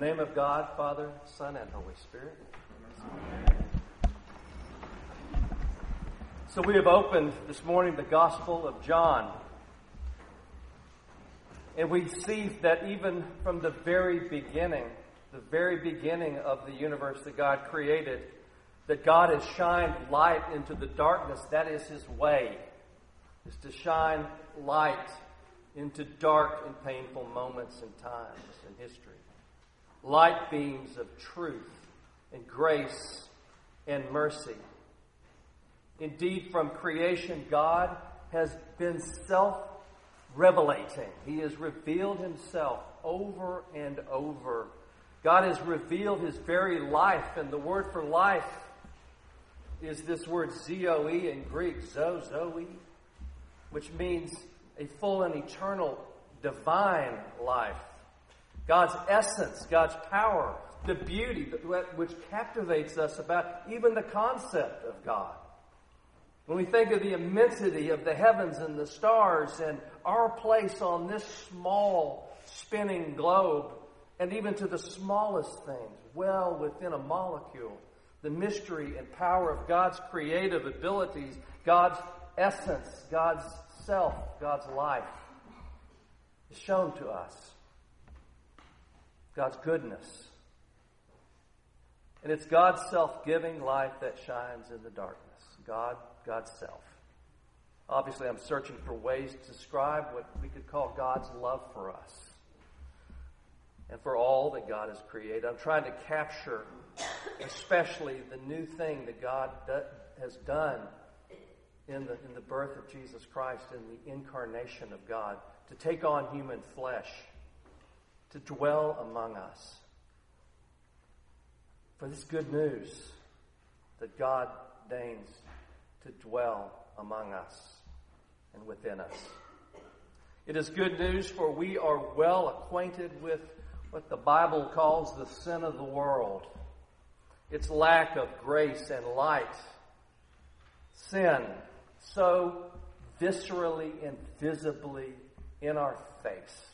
In the name of God, Father, Son, and Holy Spirit. Amen. So we have opened this morning the Gospel of John. And we see that even from the very beginning of the universe that God created, that God has shined light into the darkness. That is His way, is to shine light into dark and painful moments and times in history. Light beams of truth and grace and mercy. Indeed, from creation, God has been self-revelating. He has revealed Himself over and over. God has revealed His very life, and the word for life is this word zoe in Greek, zoe, which means a full and eternal divine life. God's essence, God's power, the beauty which captivates us about even the concept of God. When we think of the immensity of the heavens and the stars and our place on this small spinning globe, and even to the smallest things, well within a molecule, the mystery and power of God's creative abilities, God's essence, God's self, God's life is shown to us. God's goodness. And it's God's self-giving life that shines in the darkness. God's self. Obviously, I'm searching for ways to describe what we could call God's love for us and for all that God has created. I'm trying to capture especially the new thing that God has done in the birth of Jesus Christ, in the incarnation of God, to take on human flesh, to dwell among us. For this good news that God deigns to dwell among us and within us. It is good news, for we are well acquainted with what the Bible calls the sin of the world, its lack of grace and light. Sin, so viscerally and visibly in our face.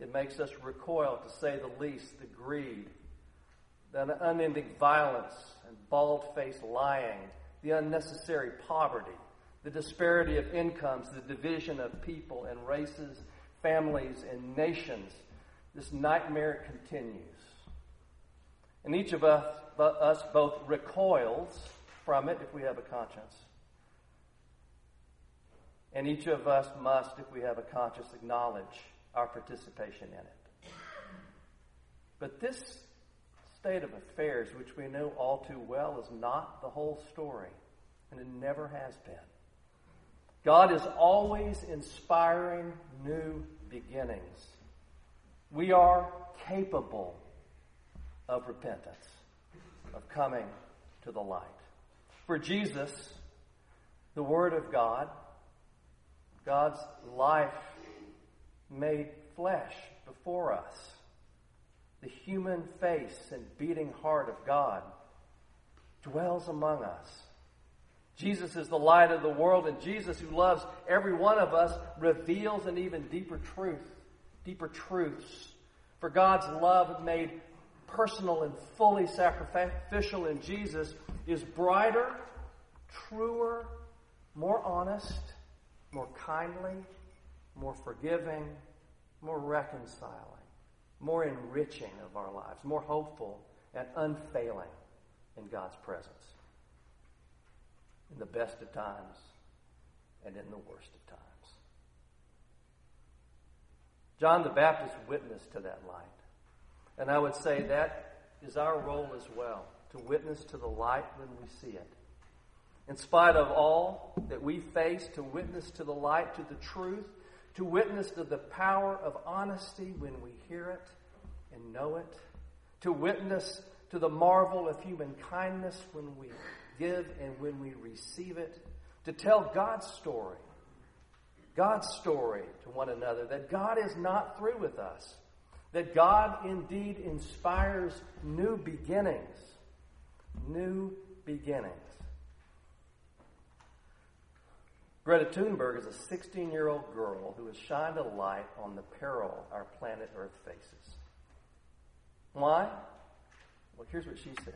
It makes us recoil, to say the least, the greed, the unending violence and bald-faced lying, the unnecessary poverty, the disparity of incomes, the division of people and races, families and nations. This nightmare continues. And each of us both recoils from it if we have a conscience. And each of us must, if we have a conscience, acknowledge our participation in it. But this state of affairs, which we know all too well, is not the whole story, and it never has been. God is always inspiring new beginnings. We are capable of repentance, of coming to the light. For Jesus, the Word of God, God's life made flesh before us, the human face and beating heart of God, dwells among us. Jesus is the light of the world, and Jesus, who loves every one of us, reveals an even deeper truths. For God's love made personal and fully sacrificial in Jesus is brighter, truer, more honest, more kindly, more forgiving, more reconciling, more enriching of our lives, more hopeful and unfailing in God's presence, in the best of times and in the worst of times. John the Baptist witnessed to that light. And I would say that is our role as well, to witness to the light when we see it. In spite of all that we face, to witness to the light, to the truth, to witness to the power of honesty when we hear it and know it, to witness to the marvel of human kindness when we give and when we receive it, to tell God's story to one another, that God is not through with us, that God indeed inspires new beginnings. Greta Thunberg is a 16-year-old girl who has shined a light on the peril our planet Earth faces. Why? Well, here's what she says.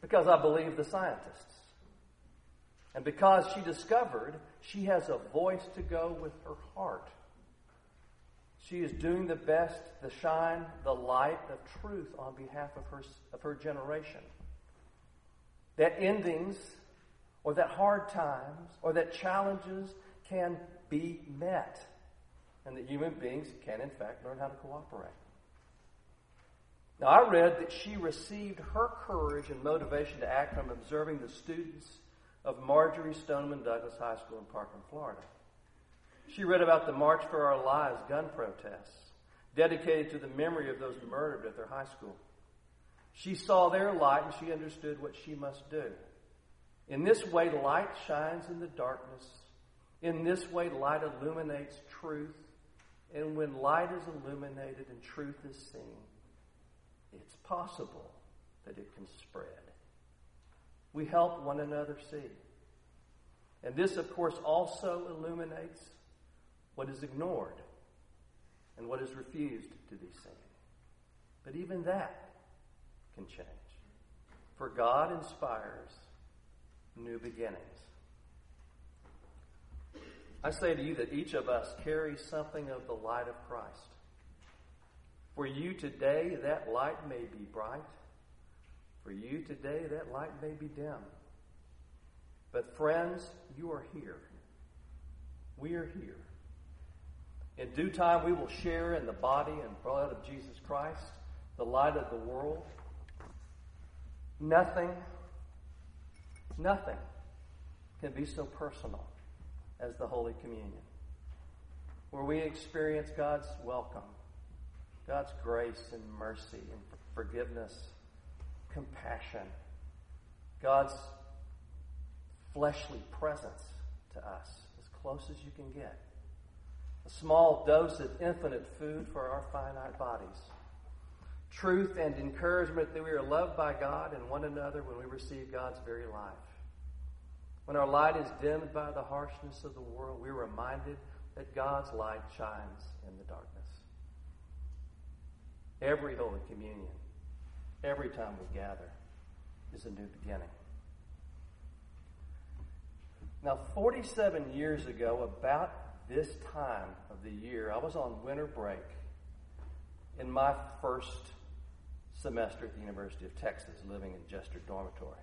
Because I believe the scientists. And because she discovered she has a voice to go with her heart. She is doing the best to shine the light of truth on behalf of her generation. That endings or that hard times or that challenges can be met. And that human beings can, in fact, learn how to cooperate. Now, I read that she received her courage and motivation to act from observing the students of Marjory Stoneman Douglas High School in Parkland, Florida. She read about the March for Our Lives gun protests dedicated to the memory of those murdered at their high school. She saw their light and she understood what she must do. In this way, light shines in the darkness. In this way, light illuminates truth. And when light is illuminated and truth is seen, it's possible that it can spread. We help one another see. And this, of course, also illuminates what is ignored and what is refused to be seen. But even that can change. For God inspires new beginnings. I say to you that each of us carries something of the light of Christ. For you today, that light may be bright. For you today, that light may be dim. But friends, you are here. We are here. In due time, we will share in the body and blood of Jesus Christ, the light of the world. Nothing can be so personal as the Holy Communion, where we experience God's welcome, God's grace and mercy and forgiveness, compassion, God's fleshly presence to us, as close as you can get. A small dose of infinite food for our finite bodies. Truth and encouragement that we are loved by God and one another when we receive God's very life. When our light is dimmed by the harshness of the world, we are reminded that God's light shines in the darkness. Every Holy Communion, every time we gather, is a new beginning. Now, 47 years ago, about this time of the year, I was on winter break in my first semester at the University of Texas, living in Jester Dormitory.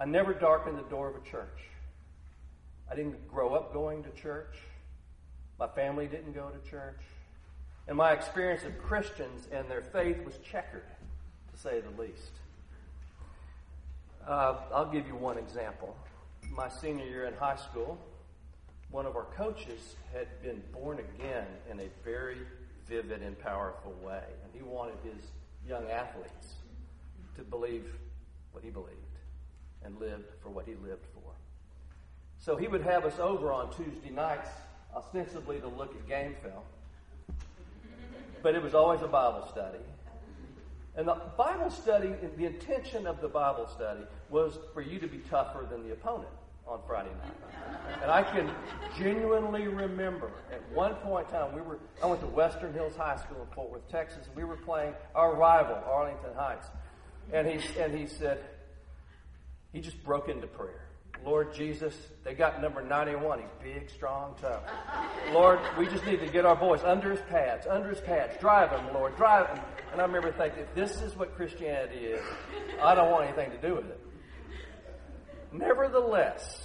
I never darkened the door of a church. I didn't grow up going to church. My family didn't go to church. And my experience of Christians and their faith was checkered, to say the least. I'll give you one example. My senior year in high school, one of our coaches had been born again in a very vivid and powerful way. And he wanted his young athletes to believe what he believed and lived for what he lived for. So he would have us over on Tuesday nights, ostensibly to look at game film. But it was always a Bible study. And the Bible study, the intention of the Bible study was for you to be tougher than the opponent on Friday night. And I can genuinely remember at one point in time, I went to Western Hills High School in Fort Worth, Texas, and we were playing our rival, Arlington Heights. And he said, he just broke into prayer. Lord Jesus, they got number 91. He's big, strong, tough. Lord, we just need to get our boys under his pads. Drive him, Lord, drive him. And I remember thinking, if this is what Christianity is, I don't want anything to do with it. Nevertheless,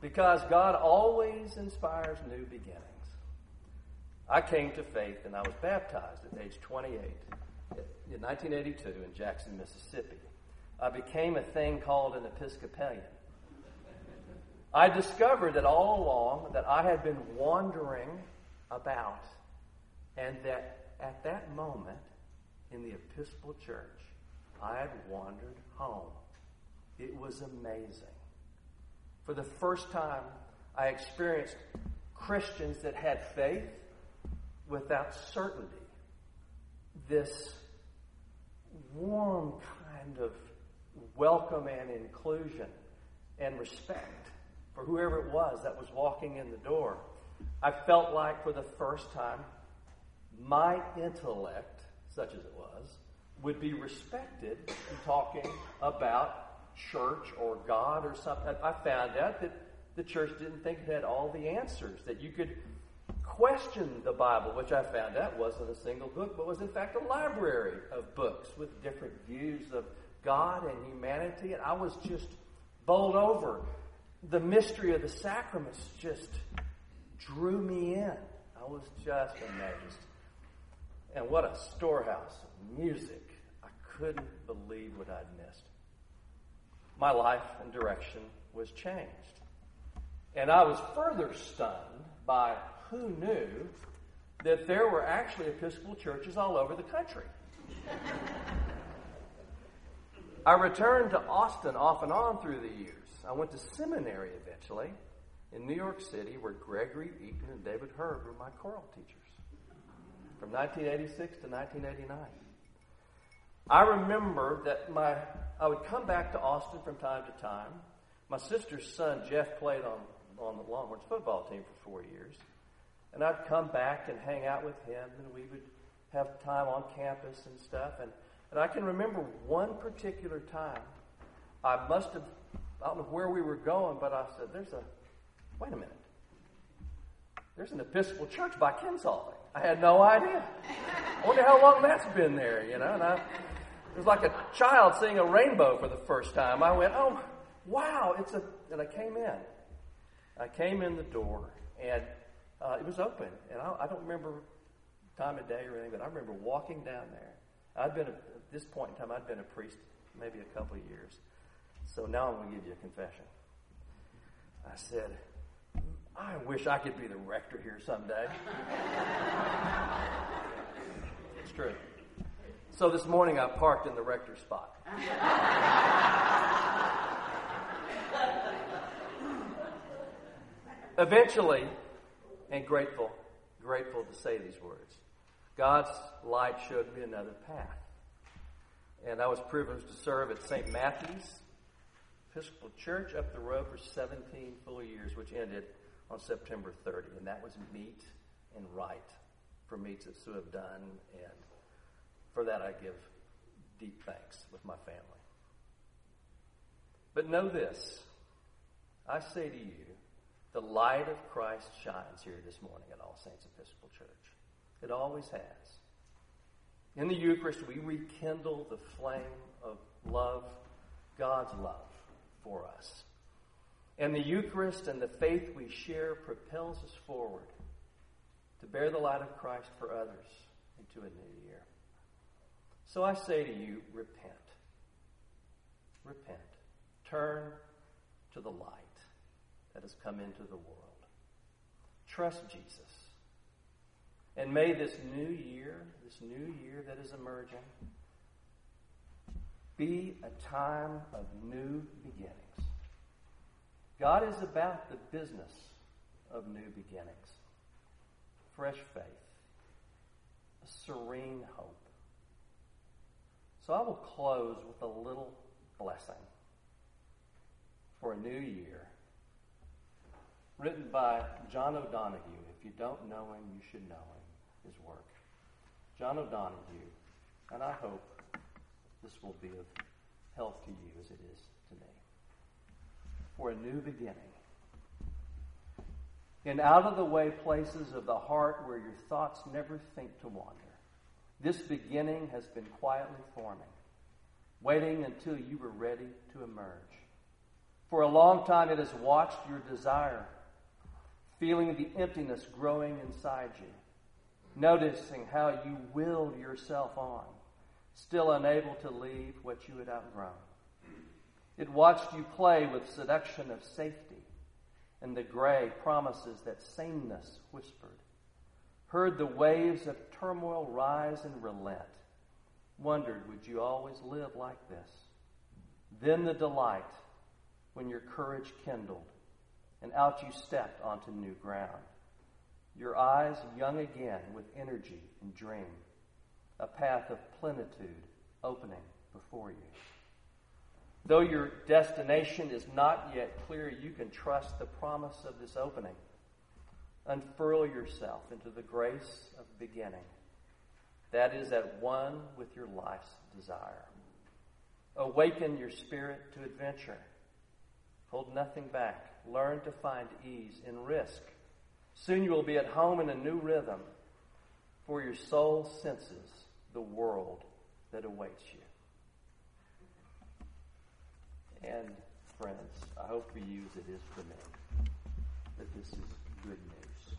because God always inspires new beginnings, I came to faith and I was baptized at age 28 in 1982 in Jackson, Mississippi. I became a thing called an Episcopalian. I discovered that all along that I had been wandering about and that at that moment in the Episcopal Church, I had wandered home. It was amazing. For the first time, I experienced Christians that had faith without certainty. This warm kind of welcome and inclusion and respect for whoever it was that was walking in the door. I felt like for the first time, my intellect such as it was, would be respected in talking about church or God or something. I found out that the church didn't think it had all the answers, that you could question the Bible, which I found out wasn't a single book, but was in fact a library of books with different views of God and humanity. And I was just bowled over. The mystery of the sacraments just drew me in. I was just amazed. And what a storehouse of music. I couldn't believe what I'd missed. My life and direction was changed. And I was further stunned by who knew that there were actually Episcopal churches all over the country. I returned to Austin off and on through the years. I went to seminary eventually in New York City, where Gregory Eaton and David Hurd were my choral teachers from 1986 to 1989. I remember that I would come back to Austin from time to time. My sister's son, Jeff, played on the Longhorns football team for 4 years. And I'd come back and hang out with him, and we would have time on campus and stuff. And I can remember one particular time, I don't know where we were going, but I said, wait a minute. There's an Episcopal church by Kinsolving. I had no idea. I wonder how long that's been there, you know. And it was like a child seeing a rainbow for the first time. I went, oh, wow, and I came in the door, and it was open. And I don't remember time of day or anything, but I remember walking down there. At this point in time, I'd been a priest maybe a couple of years. So now I'm going to give you a confession. I said, I wish I could be the rector here someday. It's true. So this morning I parked in the rector's spot. Eventually, and grateful to say these words, God's light showed me another path. And I was privileged to serve at St. Matthew's Episcopal Church up the road for 17 full years, which ended on September 30. And that was meet and right for meets that Sue have done. And for that, I give deep thanks with my family. But know this, I say to you, the light of Christ shines here this morning at All Saints Episcopal Church. It always has. In the Eucharist, we rekindle the flame of love, God's love for us. And the Eucharist and the faith we share propels us forward to bear the light of Christ for others into a new year. So I say to you, repent. Repent. Turn to the light that has come into the world. Trust Jesus. And may this new year that is emerging, be a time of new beginnings. God is about the business of new beginnings. Fresh faith. A serene hope. So I will close with a little blessing for a new year, written by John O'Donohue. If you don't know him, you should know him. His work. John O'Donohue, and I hope this will be of help to you as it is to me. For a new beginning. In out-of-the-way places of the heart where your thoughts never think to wander, this beginning has been quietly forming, waiting until you were ready to emerge. For a long time it has watched your desire, feeling the emptiness growing inside you, noticing how you willed yourself on, still unable to leave what you had outgrown. It watched you play with seduction of safety and the gray promises that sameness whispered, heard the waves of turmoil rise and relent, wondered, would you always live like this? Then the delight when your courage kindled and out you stepped onto new ground. Your eyes young again with energy and dream, a path of plenitude opening before you. Though your destination is not yet clear, you can trust the promise of this opening. Unfurl yourself into the grace of beginning, That is at one with your life's desire. Awaken your spirit to adventure. Hold nothing back. Learn to find ease in risk. Soon you will be at home in a new rhythm, for your soul senses the world that awaits you. And friends, I hope for you as it is for me, that this is good news.